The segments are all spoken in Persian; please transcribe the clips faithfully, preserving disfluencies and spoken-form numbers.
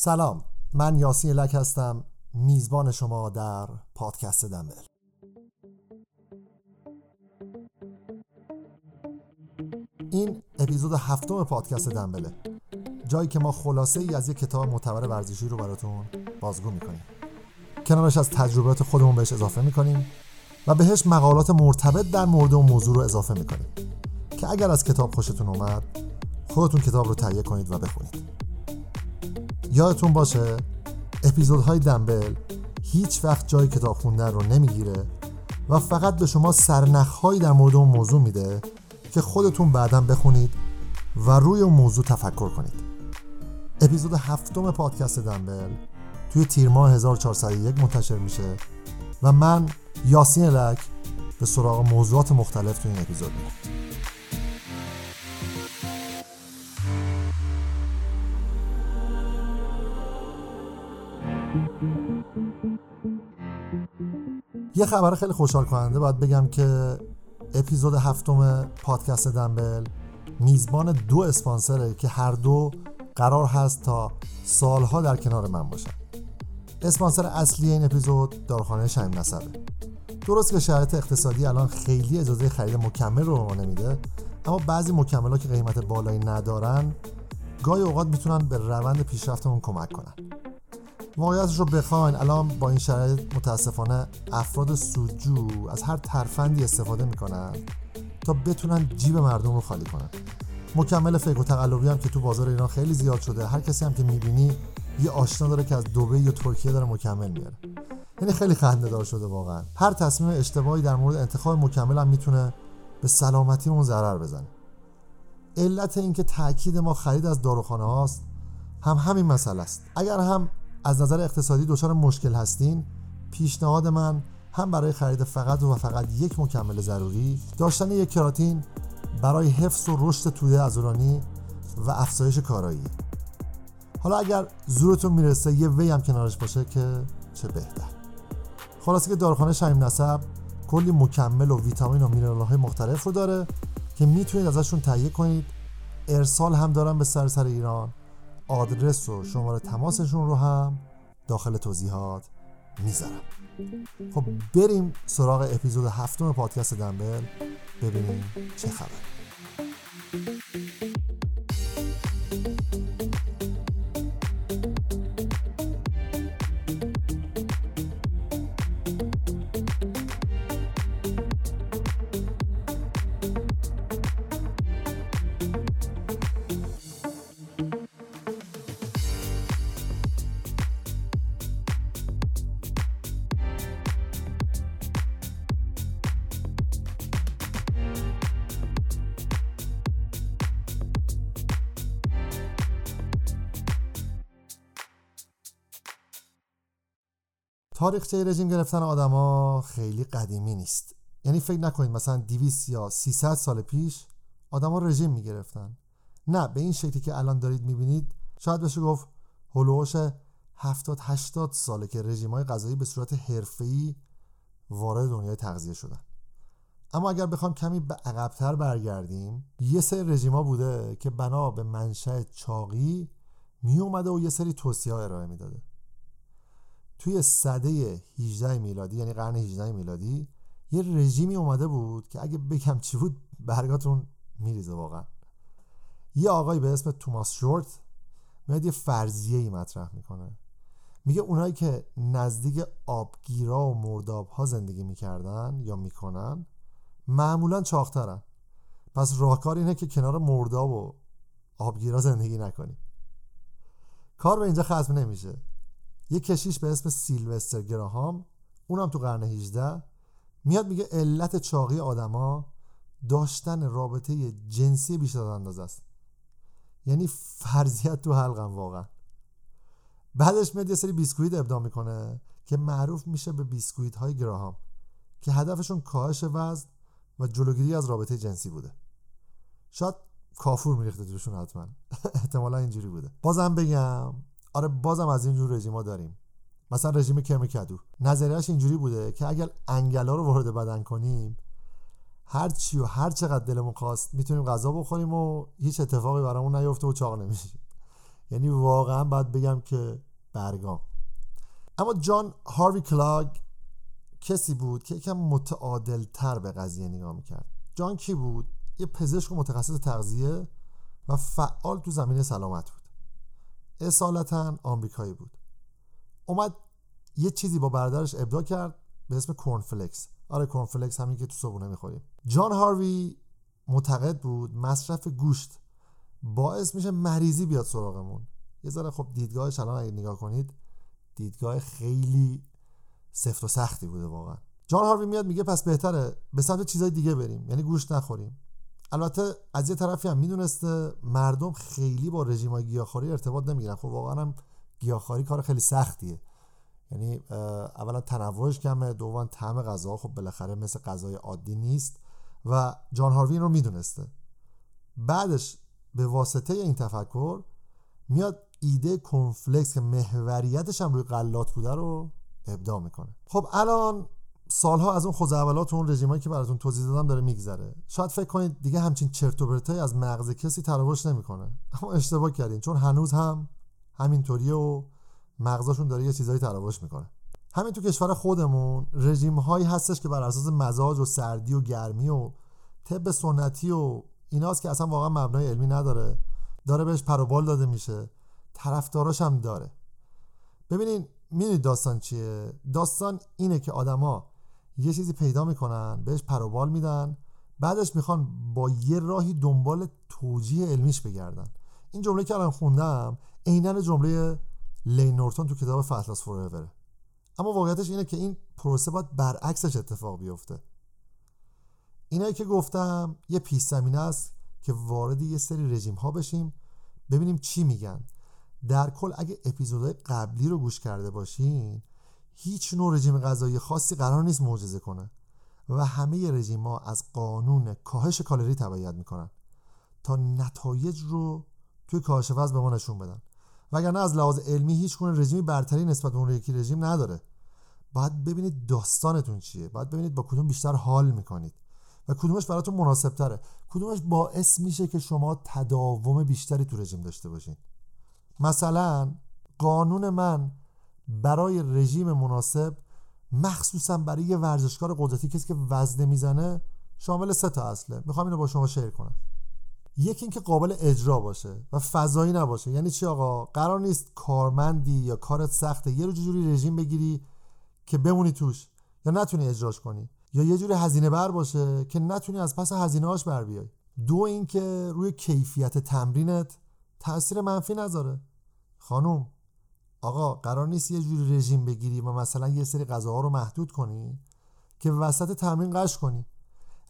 سلام، من یاسین لک هستم، میزبان شما در پادکست دنبل. این اپیزود هفتم پادکست دنبله، جایی که ما خلاصه ای از یک کتاب معتبر ورزشی رو براتون بازگو میکنیم، کنارش از تجربیات خودمون بهش اضافه میکنیم و بهش مقالات مرتبط در مورد اون موضوع رو اضافه میکنیم که اگر از کتاب خوشتون اومد خودتون کتاب رو تهیه کنید و بخونید. یادتون باشه اپیزودهای دنبل هیچ وقت جای کتاب خوندن رو نمیگیره و فقط به شما سرنخهایی در مورد اون موضوع میده که خودتون بعداً بخونید و روی اون موضوع تفکر کنید. اپیزود هفتم پادکست دنبل توی تیر ماه هزار و چهارصد و یک منتشر میشه و من یاسین لک به سراغ موضوعات مختلف توی این اپیزود میرم. یه خبر خیلی خوشحال کننده باید بگم که اپیزود هفتم پادکست دنبل میزبان دو اسپانسره که هر دو قرار هست تا سالها در کنار من باشن. اسپانسر اصلی این اپیزود داروخانه شمیم نسبه. درست که شرایط اقتصادی الان خیلی اجازه خرید مکمل رو ما نمیده، اما بعضی مکمل‌ها که قیمت بالایی ندارن گاهی اوقات میتونن به روند پیشرفتمون کمک کنن. واقعیتش رو بخواین الان با این شرایط متاسفانه افراد سودجو از هر ترفندی استفاده میکنن تا بتونن جیب مردم رو خالی کنن. مکمل فیک و تقلبی هم که تو بازار ایران خیلی زیاد شده، هر کسی هم که میبینی یه آشنا داره که از دبی یا ترکیه داره مکمل میاره، یعنی خیلی خنده‌دار شده واقعا. هر تصمیم اشتباهی در مورد انتخاب مکمل هم میتونه به سلامتیمون ضرر بزنه. علت اینکه تاکید ما خرید از داروخانه‌هاست هم همین مسئله است. اگر هم از نظر اقتصادی دچار مشکل هستین، پیشنهاد من هم برای خرید فقط و فقط یک مکمل ضروری، داشتن یک کراتین برای حفظ و رشد توده عضلانی و افزایش کارایی. حالا اگر زورتون میرسه یه وی هم کنارش باشه که چه بهتر. خلاصه که داروخانه شمیم نسب کلی مکمل و ویتامین و مینرال‌های مختلف رو داره که میتونید ازشون تهیه کنید. ارسال هم دارن به سراسر ایران. آدرس و شماره تماسشون رو هم داخل توضیحات میذارم. خب بریم سراغ اپیزود هفتم پادکست دنبل، ببینیم چه خبر. تاریخچه رژیم گرفتن آدما خیلی قدیمی نیست. یعنی فکر نکنید مثلا دویست یا سیصد سال پیش آدما رژیم میگرفتن. نه، به این شکلی که الان دارید میبینید شاید بشه گفت هولوش هفتاد هشتاد ساله که رژیم‌های غذایی به صورت حرفه‌ای وارد دنیای تغذیه شدن. اما اگر بخوام کمی به عقب‌تر برگردیم، یه سری رژیم‌ها بوده که بنا به منشأ چاقی میومده و یه سری توصیه‌ها ارائه میداده. توی سده هجده میلادی، یعنی قرن هجده میلادی، یه رژیمی اومده بود که اگه بگم چی بود برگاتون میریزه واقعا. یه آقایی به اسم توماس شورت میاد یه فرضیه‌ای مطرح میکنه، میگه اونایی که نزدیک آبگیرها و مرداب‌ها زندگی میکردن یا میکنن معمولا چاقترن، پس راهکار اینه که کنار مرداب و آبگیرها زندگی نکنی. کار به اینجا ختم نمیشه. یک کشیش به اسم سیلوستر گراهام، اونم تو قرن هجده، میاد میگه علت چاقی آدما داشتن رابطه جنسی بیش از اندازه است. یعنی فرضیت تو حلقم واقعا. بعدش میاد یه سری بیسکویت ابداع میکنه که معروف میشه به بیسکویت های گراهام که هدفشون کاهش وزن و جلوگیری از رابطه جنسی بوده. شاید کافور میریخته توشون، حتما احتمالا اینجوری بوده. بازم بگم آره، بازم از اینجور رژیم‌ها داریم. مثلا رژیم کرمیکدو نظریه‌اش اینجوری بوده که اگر انگلا رو وارد بدن کنیم، هر چی و هر چقدر دلمون خواست میتونیم غذا بخوریم و هیچ اتفاقی برامون نیفته و چاق نمیشیم. یعنی واقعا باید بگم که برگام. اما جان هاروی کلاگ کسی بود که یکم متعادل تر به قضیه نگاه میکرد. جان کی بود؟ یه پزشک و متخصص تغذیه و فعال تو زمینه سلامت بود. اصالتاً آمریکایی بود. اومد یه چیزی با برادرش ابداع کرد به اسم کورنفلکس. آره کورنفلکس، همین که تو صبحونه میخوریم. جان هاروی معتقد بود مصرف گوشت باعث میشه مریضی بیاد سراغمون. یه ذره خب دیدگاهش الان اگه نگاه کنید دیدگاه خیلی سفت و سختی بوده واقعا. جان هاروی میاد میگه پس بهتره به سمت چیزای دیگه بریم، یعنی گوشت نخوریم. البته از یه طرفی هم میدونسته مردم خیلی با رژیم‌های گیاهخواری ارتباط نمیگیرن. خب واقعا هم گیاهخواری کار خیلی سختیه، یعنی اولا تنوعش کمه، دوما طعم غذا خب بالاخره مثل غذای عادی نیست و جان هاروی این رو میدونسته. بعدش به واسطه این تفکر میاد ایده کورنفلکس که محوریتش هم روی غلات بوده رو ابداع میکنه. خب الان سالها از اون خوزعبلات و اون رژیمایی که براتون توضیح دادم داره میگذره. شاید فکر کنید دیگه همچین چرت و پرتایی از مغز کسی تراوش نمیکنه، اما اشتباه کردین، چون هنوز هم همینطوریه و مغزشون داره یه چیزایی تراوش میکنه. همین تو کشور خودمون رژیم هایی هستش که بر اساس مزاج و سردی و گرمی و طب سنتی و ایناست که اصلا واقعا مبنای علمی نداره، داره بهش پر و بال داده میشه، طرفداراش هم داره. ببینین میدونید داستان چیه؟ داستان اینه که آدما یه چیزی پیدا میکنن، بهش پر و بال میدن، بعدش میخوان با یه راهی دنبال توجیه علمیش بگردن. این جمله که الان خوندم عیناً جمله لیل نورتون تو کتاب Fat Loss Forever. اما واقعیتش اینه که این پروسه باید برعکسش اتفاق بیفته. اینایی که گفتم یه پیش زمینه است که وارد یه سری رژیم ها بشیم ببینیم چی میگن. در کل اگه اپیزودهای قبلی رو گوش کرده باشین هیچ نوع رژیم غذایی خاصی قرار نیست معجزه کنه و همه رژیم‌ها از قانون کاهش کالری تبعیت میکنن تا نتایج رو توی کاهش وزن به ما نشون بدن، وگرنه از لحاظ علمی هیچ گونه رژیمی برتری نسبت به اون یکی رژیم نداره. باید ببینید داستانتون چیه، باید ببینید با کدوم بیشتر حال میکنید و کدومش براتون مناسب تره، کدومش باعث میشه که شما تداوم بیشتری تو رژیم داشته باشین. مثلا قانون من برای رژیم مناسب مخصوصا برای یه ورزشکار قدرتی، کسی که وزنه میزنه، شامل سه تا اصله. میخوام اینو با شما شیر کنم. یکی این که قابل اجرا باشه و فضایی نباشه. یعنی چی آقا؟ قرار نیست کارمندی یا کارت سخته یه جوری رژیم بگیری که بمونی توش یا نتونی اجراش کنی، یا یه جوری هزینه بر باشه که نتونی از پس هزینه‌هاش بر بیای. دو این که روی کیفیت تمرینت تأثیر منفی نذاره. خانم آقا قرار نیست یه جوری رژیم بگیری و مثلا یه سری غذاها رو محدود کنی که وسط تمرین غش کنی.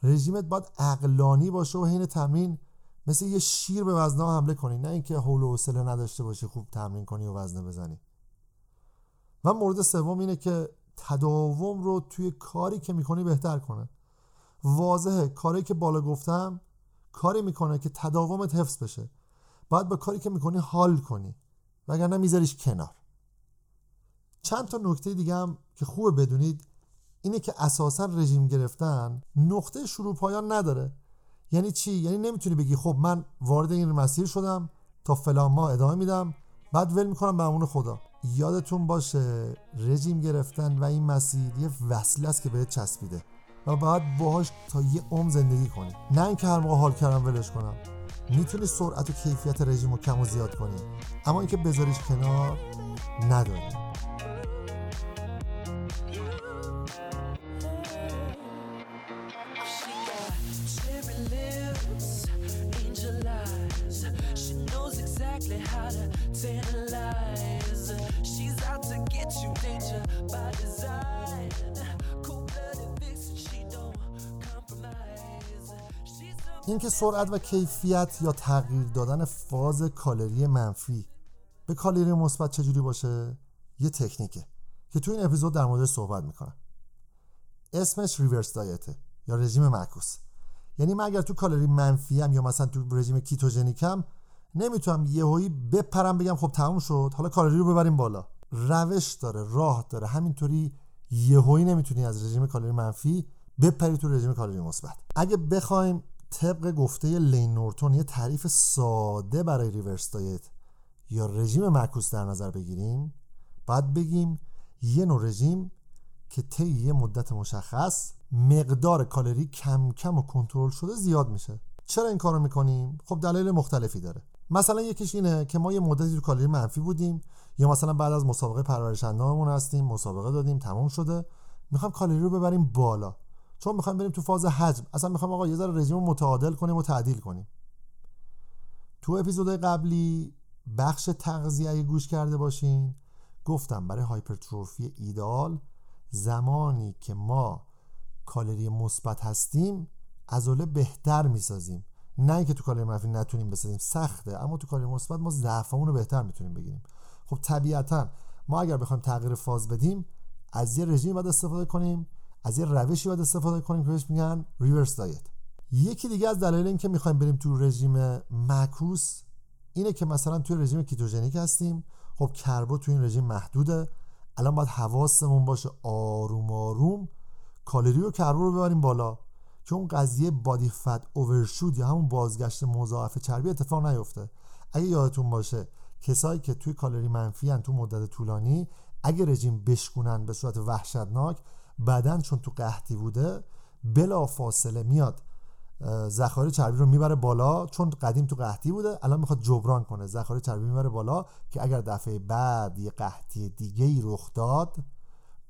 رژیمت باید عقلانی باشه و حین تمرین مثل یه شیر به وزن‌ها حمله کنی، نه اینکه حول و حوصله نداشته باشی خوب تمرین کنی و وزنه بزنی. و مورد سوم اینه که تداوم رو توی کاری که میکنی بهتر کنه. واضحه کاری که بالا گفتم کاری میکنه که تداومت حفظ بشه. باید با کاری که میکنی حال کنی وگرنه میذاریش کنار. چند تا نکته دیگه هم که خوبه بدونید اینه که اساسا رژیم گرفتن نقطه شروع پایان نداره. یعنی چی؟ یعنی نمیتونی بگی خب من وارد این مسیر شدم تا فلان ماه ادامه میدم بعد ول میکنم به امان خدا. یادتون باشه رژیم گرفتن و این مسیر یه وسیله است که بهت چسبیده و باید باهاش تا یه عمر زندگی کنی، نه اینکه هر موقع حال کردم ولش کنم. میتونی سرعت و کیفیت رژیم رو کم و زیاد کنی، اما اینکه بذاریش کنار نداری. اینکه سرعت و کیفیت یا تغییر دادن فاز کالری منفی به کالری مثبت چجوری باشه یه تکنیکه که تو این اپیزود در موردش صحبت میکنم. اسمش ریورس دایته یا رژیم معکوس. یعنی من اگر تو کالری منفیم یا مثلا تو رژیم کیتوژنیکم نمیتونم یهویی بپرم بگم خب تموم شد حالا کالری رو ببریم بالا. روش داره، راه داره. همینطوری یهویی نمیتونی از رژیم کالری منفی بپری تو رژیم کالری مثبت. اگه بخوایم طبق گفته لیل نورتون یه تعریف ساده برای ریورس دایت یا رژیم معکوس در نظر بگیریم، بعد بگیم یه نوع رژیم که طی یه مدت مشخص مقدار کالری کم کم و کنترل شده زیاد میشه. چرا این کارو میکنیم؟ خب دلایل مختلفی داره. مثلا یکیش اینه که ما یه مدتی تو کالری منفی بودیم، یا مثلا بعد از مسابقه پرورشنده‌مون هستیم، مسابقه دادیم تموم شده، میخوایم کالری رو ببریم بالا، چون میخوایم بریم تو فاز حجم. اصلا میخوایم آقا یه ذره رژیم متعادل کنیم و تعدیل کنیم. تو اپیزودهای قبلی بخش تغذیه گوش کرده باشین، گفتم برای هایپرتروفی ایدال زمانی که ما کالری مثبت هستیم عضله بهتر میسازیم، نه اینکه تو کالری منفی نتونیم بسازیم، سخته، اما تو کالری مثبت ما ضعفمون رو بهتر میتونیم بگیریم. خب طبیعتا ما اگر بخوایم تغییر فاز بدیم از یه رژیم باید استفاده کنیم، از یه روشی باید استفاده کنیم که بهش میگن ریورس دایت. یکی دیگه از دلایل این که میخوایم بریم تو رژیم معکوس اینه که مثلا تو رژیم کیتوژنیک هستیم، خب کربو تو این رژیم محدوده، الان باید حواسمون باشه آروم آروم کالری و کربو رو ببریم بالا، چون قضیه بادی فت اورشود یا همون بازگشت مضاعف چربی اتفاق نیفته. اگه یادتون باشه کسایی که توی کالری منفی ان تو مدت طولانی، اگه رژیم بشکونن به صورت وحشتناک، بدن چون تو قحطی بوده بلا فاصله میاد ذخایر چربی رو میبره بالا، چون قدیم تو قحطی بوده الان میخواد جبران کنه، ذخایر چربی میبره بالا که اگر دفعه بعد یه قحطی دیگه ای رخ داد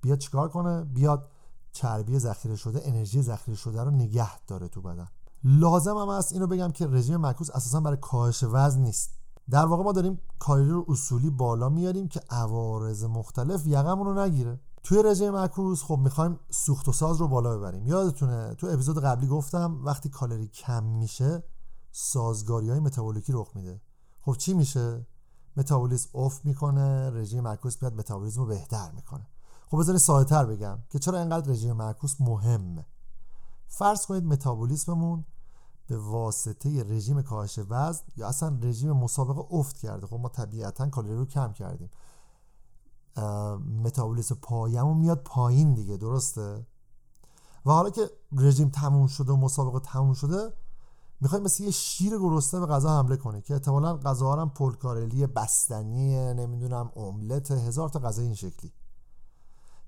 بیاد چیکار کنه، بیاد چربی ذخیره شده، انرژی ذخیره شده رو نگه داره تو بدن. لازم هم است اینو بگم که رژیم معکوس اساسا برای کاهش وزن نیست، در واقع ما داریم کالری رو اصولی بالا میاریم که عوارض مختلف یقمون رو نگیره. توی رژیم معکوس خب میخوایم سوخت و ساز رو بالا ببریم. یادتونه تو اپیزود قبلی گفتم وقتی کالری کم میشه سازگاری‌های متابولیکی رخ میده. خب چی میشه؟ متابولیسم افت میکنه، رژیم معکوس میاد متابولیسم رو بهتر میکنه. خب بذارید ساده‌تر بگم که چرا اینقدر رژیم معکوس مهمه. فرض کنید متابولیسممون به واسطه رژیم کاهش وزن یا اصلا رژیم مسابقه افت کرده، خب ما طبیعتاً کالری رو کم کردیم، متابولیسم پایه‌مون میاد پایین دیگه، درسته؟ و حالا که رژیم تموم شده و مسابقه تموم شده میخوایم مثل یه شیر گرسنه به غذا حمله کنه که احتمالاً غذاها هم پلکارلی، بستنی، نمیدونم املت، هزار تا غذای این شکلی.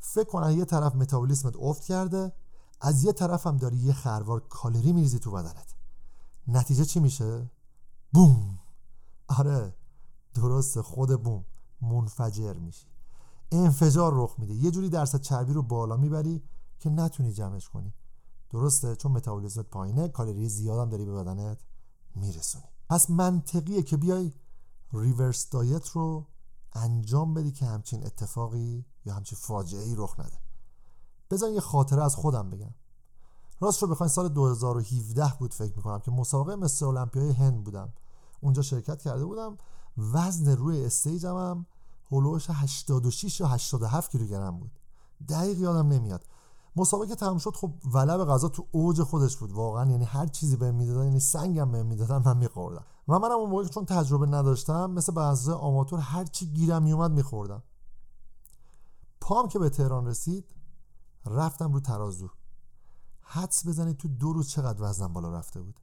فکر کن یه طرف متابولیسمت افت کرده، از یه طرف هم داری یه خروار کالری میریزی تو بدنت، نتیجه چی میشه؟ بوم. آره درسته، خود بوم، منفجر میشی، انفجار رخ میده، یه جوری درصد چربی رو بالا میبری که نتونی جمعش کنی، درسته؟ چون متابولیسمت پایینه، کالری زیاد هم داری به بدنت میرسونی. پس منطقیه که بیای ریورس دایت رو انجام بدی که همچین اتفاقی یا همچین فاجعه‌ای رخ نده. بذار یه خاطره از خودم بگم. راست رو بخواین سال دو هزار و هفده بود فکر میکنم که مسابقه مستر المپیای هند بودم، اونجا شرکت کرده بودم، وزن روی استیجم هم هلوش هشتاد و شش یا هشتاد و هفت کیلوگرم بود، دقیق یادم نمیاد. مسابقه تمام شد، خب ولع غذا تو اوج خودش بود واقعا، یعنی هر چیزی بهم میدادن، یعنی سنگم بهم میدادن من میخوردم، و منم اون موقع چون تجربه نداشتم مثل بعضی آماتور هر چی گیرم میومد میخوردم. پام که به تهران رسید رفتم رو ترازو، حدس بزنید تو دو روز چقدر وزنم بالا رفته بود.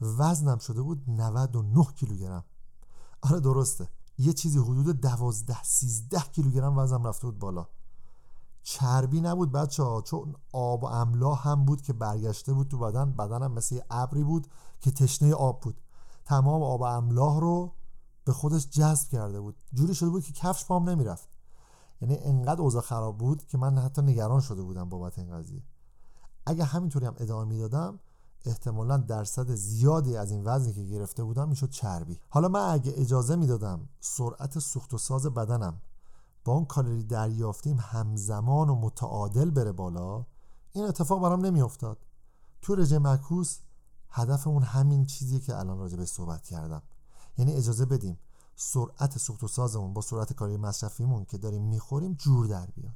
وزنم شده بود نود و نه کیلوگرم. آره درسته، یه چیزی حدود دوازده سیزده کیلوگرم وزنم رفته بود بالا. چربی نبود بچه‌ها، چون آب و املاح هم بود که برگشته بود تو بدن، بدنم مثل یه ابری بود که تشنه آب بود، تمام آب و املاح رو به خودش جذب کرده بود، جوری شده بود که کفش پام نمیرفت، یعنی انقدر اوضاع خراب بود که من حتی نگران شده بودم بابت این قضیه. اگه همینطوری هم ادامه میدادم احتمالاً درصد زیادی از این وزنی که گرفته بودم میشد چربی. حالا من اگه اجازه میدادم سرعت سوخت و ساز بدنم با اون کالری دریافتیم همزمان و متعادل بره بالا، این اتفاق برام نمیافتاد. تو رژیم معکوس هدفمون همین چیزیه که الان راجع بهش صحبت کردم، یعنی اجازه بدیم سرعت سوخت و سازمون با سرعت کالری مصرفیمون که داریم میخوریم جور در بیاد.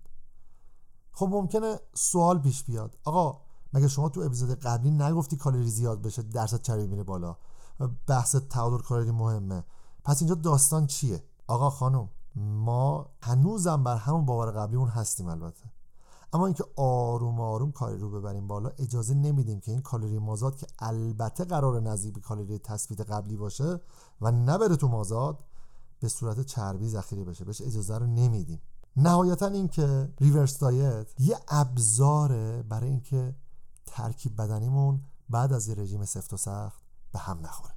خب ممکنه سوال پیش بیاد، آقا مگه شما تو اپیزود قبلی نگفتی کالری زیاد بشه درصد چربی میره بالا و بحث تعادل کالری مهمه، پس اینجا داستان چیه؟ آقا خانم، ما هنوزم بر همون باور قبلیمون هستیم البته، اما اینکه آروم آروم کالری رو ببریم بالا اجازه نمیدیم که این کالری مازاد که البته قرار نزدیک به کالری تثبیت قبلی باشه و نبره تو مازاد، به صورت چربی ذخیره بشه، بهش اجازه رو نمیدیم. نهایتا این که ریورس دایت یه ابزاره برای اینکه ترکیب بدنیمون بعد از یه رژیم سفت و سخت به هم نخوره.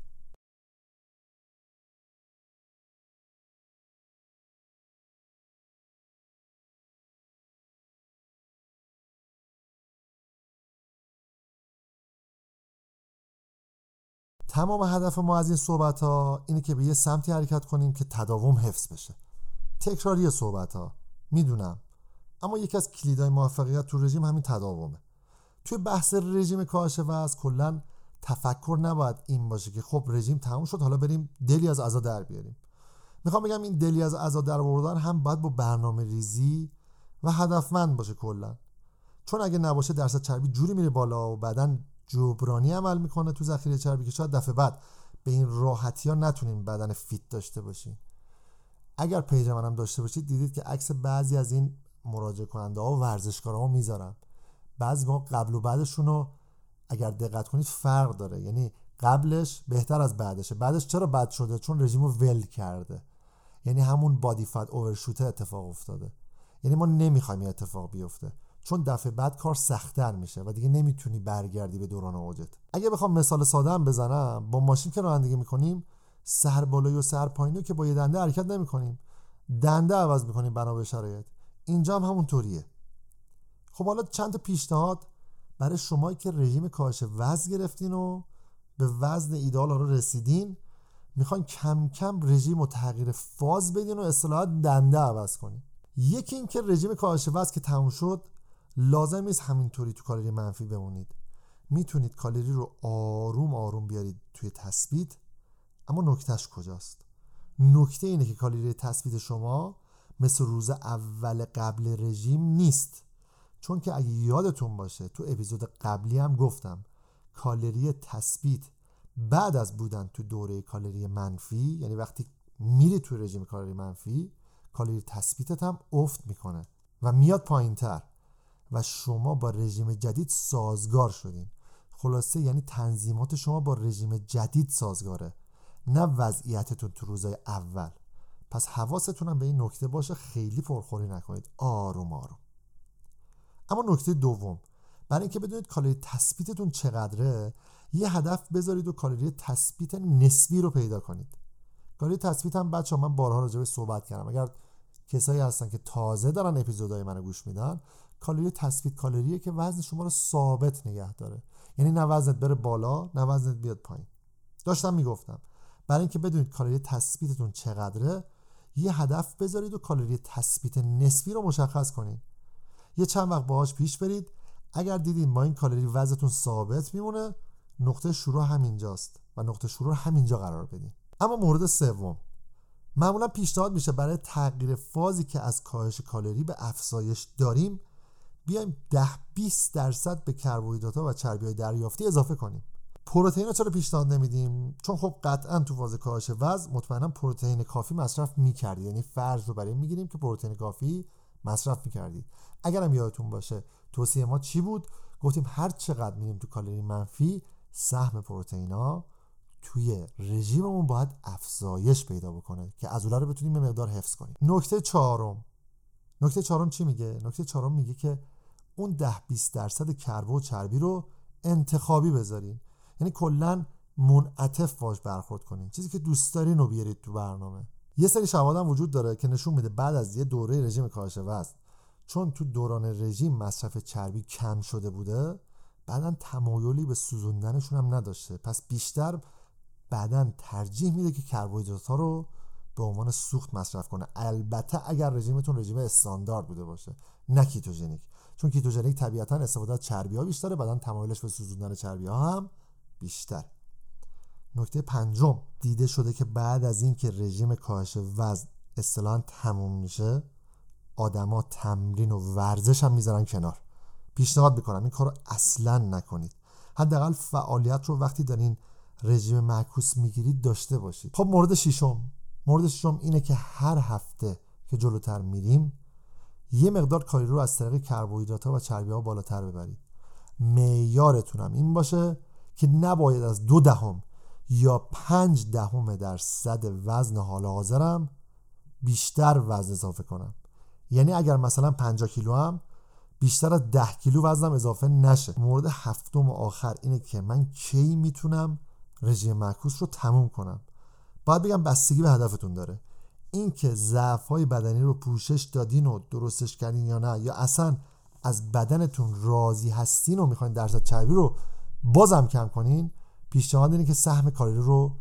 تمام هدف ما از این صحبت ها اینه که به یه سمتی حرکت کنیم که تداوم حفظ بشه. تکراری صحبت ها میدونم، اما یکی از کلیدهای موفقیت تو رژیم همین تداومه. توی بحث رژیم کاهش وزن کلا تفکر نباید این باشه که خب رژیم تموم شد حالا بریم دلی از عزا در بیاریم. میخوام بگم این دلی از عزا در آوردن هم باید با برنامه ریزی و هدفمند باشه کلا، چون اگه نباشه درصد چربی جوری میره بالا و بعدن جبرانی عمل میکنه تو ذخیره چربی که شاید دفعه بعد به این راحتی ها نتونیم بدن فیت داشته باشیم. اگر پیج منم داشته باشید دیدید که عکس بعضی از این مراجعه کننده ها و ورزشکارا میذارم. بعضی ما قبل و بعدشون رو اگر دقت کنید فرق داره، یعنی قبلش بهتر از بعدشه. بعدش چرا بد شده؟ چون رژیم رو ول کرده، یعنی همون بادی فت اورشوت اتفاق افتاده. یعنی ما نمیخوایم این اتفاق بیفته، چون دفعه بعد کار سخت‌تر میشه و دیگه نمیتونی برگردی به دوران اوجت. اگه بخوام مثال ساده هم بزنم، با ماشین که رانندگی میکنیم سر بالایی و سر پایینی که با یه دنده حرکت نمیکنیم، دنده عوض میکنیم بنا به شرایط. اینجا هم همونطوریه. خب حالا چند تا پیشنهاد برای شمایی که رژیم کاهش وزن گرفتین و به وزن ایدئال رو رسیدین، میخواین کم کم رژیم رو تغییر فاز بدین و اصطلاحاً دنده عوض کنین. یکی این که رژیم کاهش وزن که تموم شد لازم نیست همینطوری تو کالری منفی بمونید. میتونید کالری رو آروم آروم بیارید توی تثبیت. اما نکتهش کجاست؟ نکته اینه که کالری تثبیت شما مثل روز اول قبل رژیم نیست، چون که اگه یادتون باشه تو اپیزود قبلی هم گفتم کالری تثبیت بعد از بودن تو دوره کالری منفی، یعنی وقتی میری تو رژیم کالری منفی کالری تثبیتت هم افت میکنه و میاد پایین‌تر و شما با رژیم جدید سازگار شدین. خلاصه یعنی تنظیمات شما با رژیم جدید سازگاره، نه وضعیتتون تو روزای اول. پس حواستون هم به این نکته باشه، خیلی پرخوری نکنید، آروم آروم. اما نکته دوم، برای اینکه بدونید کالری تثبیتتون چقدره، یه هدف بذارید و کالری تثبیت نسبی رو پیدا کنید. کالری تثبیت هم بچه ها من بارها راجع بهش صحبت کردم. اگر کسایی هستن که تازه دارن اپیزودهای منو گوش میدن، کالری تثبیت کالریه که وزن شما رو ثابت نگه داره، یعنی نه وزنت بره بالا نه وزنت بیاد پایین. داشتم میگفتم برای اینکه بدونید کالری تثبیتتون چقدره، یه هدف بذارید و کالری تثبیت نسبی رو مشخص کنید. یه چند وقت باهاش پیش برید. اگر دیدین با این کالری وزنتون ثابت میمونه، نقطه شروع همینجاست و نقطه شروع همینجا قرار بدین. اما مورد سوم، معمولا پیشنهاد میشه برای تغییر فازی که از کاهش کالری به افزایش داریم بیایم ده تا بیست درصد به کربوهیدرات و چربی‌های دریافتی اضافه کنیم. پروتئین رو چرا پیشنهاد نمیدیم؟ چون خب قطعاً تو فاز کاهش وزن مطمئنا پروتئین کافی مصرف می‌کردید، یعنی فرض رو برای این می‌گیریم که پروتئین کافی مصرف می‌کردید. اگرم یادتون باشه توصیه ما چی بود؟ گفتیم هر چقدر می‌ریم تو کالری منفی، سهم پروتئین‌ها توی رژیممون باید افزایش پیدا بکنه که عضله رو بتونیم به مقدار حفظ کنیم. نکته چهارم. نکته چهارم چی میگه؟ نکته چهارم میگه که اون ده تا بیست درصد کربو و چربی رو انتخابی بذارین، یعنی کلا منعطف باش برخورد کنین. چیزی که دوست دارین رو بیارید تو برنامه. یه سری شواهد هم وجود داره که نشون میده بعد از یه دوره رژیم کاهش وزن، چون تو دوران رژیم مصرف چربی کم شده بوده، بعدن تمایلی به سوزوندنشون هم نداشته، پس بیشتر بعدن ترجیح میده که کربوهیدرات‌ها رو به عنوان سوخت مصرف کنه. البته اگر رژیمتون رژیم استاندارد بوده باشه، نه کیتوژنیک، چون کیتوژنیک طبیعتا استفاده از چربی‌ها بیشتره، بدن تمایلش به سوزوندن چربی‌ها هم بیشتر. نکته پنجم، دیده شده که بعد از این که رژیم کاهش وزن اصطلاحاً تموم میشه، آدما تمرین و ورزش هم میذارن کنار. پیشنهاد میکنم این کارو اصلاً نکنید. حداقل فعالیت رو وقتی دارین رژیم معکوس میگیرید داشته باشید. خب مورد ششم، مورد ششم اینه که هر هفته که جلوتر میریم یه مقدار کالری رو از طریق کربوهیدرات‌ها و چربی‌ها بالاتر ببرید. معیارتون هم این باشه که نباید از دو دهم یا پنج دهم درصد وزن حال حاضرم بیشتر وزن اضافه کنم. یعنی اگر مثلا پنجاه کیلو هم بیشتر از ده کیلو وزنم اضافه نشه. مورد هفتم آخر اینه که من کی میتونم رژیم معکوس رو تموم کنم. باید بگم بستگی به هدفتون داره. این که ضعف‌های بدنی رو پوشش دادین و درستش کردین یا نه، یا اصلا از بدنتون راضی هستین و میخواین درصد چربی رو بازم کم کنین، پیشنهاد اینه که سهم کالری رو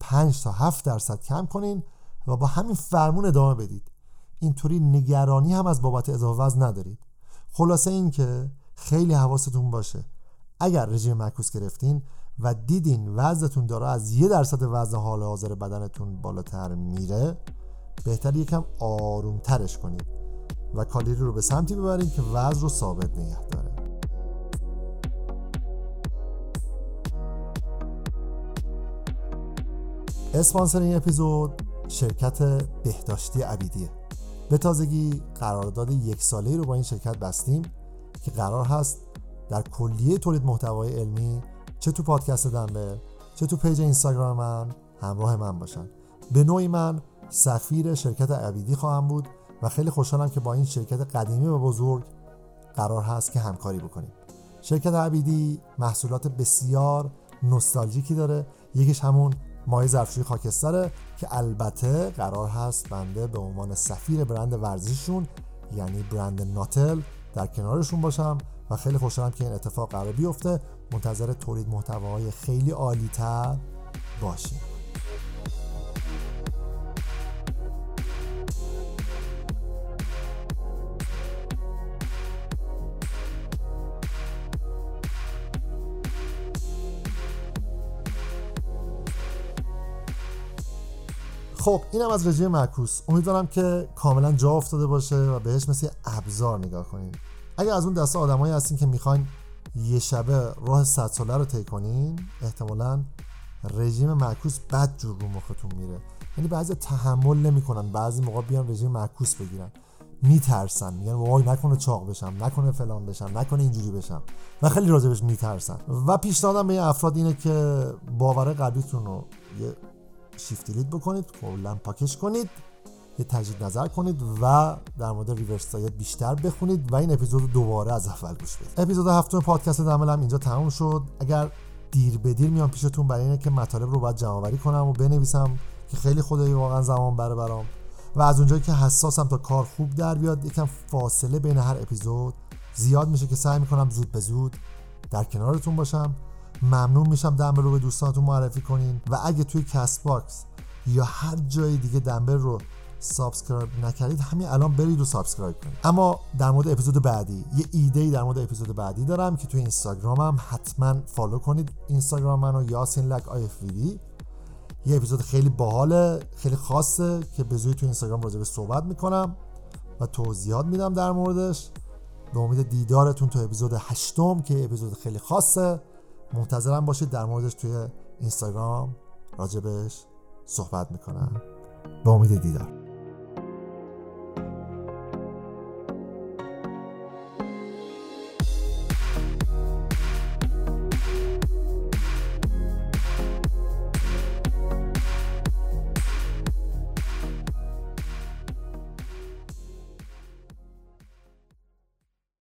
پنج تا هفت درصد کم کنین و با همین فرمون ادامه بدید. اینطوری نگرانی هم از بابت اضافه وزن ندارید. خلاصه این که خیلی حواستون باشه. اگر رژیم معکوس گرفتین و دیدین وزنتون داره از یه درصد وزن حال حاضر بدنتون بالاتر میره، بهتر یکم آرومترش کنید و کالری رو به سمتی ببرید که وزن رو ثابت نگه داره. اسپانسر این اپیزود شرکت بهداشتی عبیدیه. به تازگی قرارداد یک ساله‌ای رو با این شرکت بستیم که قرار هست در کلیه تولید محتوای علمی، چه تو پادکست دنبل، چه تو پیج اینستاگرام من، همراه من باشن. به نوعی من سفیر شرکت عبیدی خواهم بود و خیلی خوشحالم که با این شرکت قدیمی و بزرگ قرار هست که همکاری بکنیم. شرکت عبیدی محصولات بسیار نوستالژیکی داره. یکیش همون مایه ظرفشویی خاکستره که البته قرار هست بنده به عنوان سفیر برند ورزششون، یعنی برند ناتل، در کنارشون باشم و خیلی خوشحالم که این اتفاق قرار بیفته. منتظر تولید محتواهای خیلی عالی‌تر باشین. خب اینم از رژیم معکوس. امیدوارم که کاملا جا افتاده باشه و بهش مثل ابزار نگاه کنین. اگر از اون دسته آدمایی هستین که میخواین یه شبه راه صد ساله رو طی کنین، احتمالاً رژیم معکوس بد جور رو مختون میره. یعنی بعضی تحمل نمیکنن، بعضی موقع بیان رژیم معکوس بگیرن، میترسن، میگن وای نکنه چاق بشم، نکنه فلان بشم، نکنه اینجوری بشم و خیلی راجبش میترسن. و پیشنهادم به افراد اینه که باور قبلیتون رو یه شیفتیلید بکنید، کلاً پاکش کنید، یه تجدید نظر کنید و در مورد ریورس دایت بیشتر بخونید و این اپیزود رو دوباره از اول گوش بدید. اپیزود هفتم پادکست دملم اینجا تموم شد. اگر دیر به دیر میام پیشتون برای اینه که مطالب رو باید جمع‌آوری کنم و بنویسم که خیلی خدایی واقعا زمان بره برام و از اونجایی که حساسم تا کار خوب در بیاد، یکم فاصله بین هر اپیزود زیاد میشه که سعی میکنم زود به زود در کنارتون باشم. ممنون میشم دنبل رو به دوستانتون معرفی کنین و اگه توی کست باکس یا هر جای دیگه دنبل رو سابسکرایب نکردید، همین الان برید و سابسکرایب کنید. اما در مورد اپیزود بعدی یه ایده‌ای در مورد اپیزود بعدی دارم که توی اینستاگرامم حتما فالو کنید. اینستاگرام منو یاسین لک آی اف وی. یه اپیزود خیلی باحاله، خیلی خاصه که به زودی توی اینستاگرام راجع بهش صحبت میکنم و توضیحات میدم در موردش. به امید دیدارتون تو اپیزود هشتم که اپیزود خیلی خاصه. منتظرم باشید، در موردش توی اینستاگرام راجع بهش صحبت میکنم. به امید دیدار.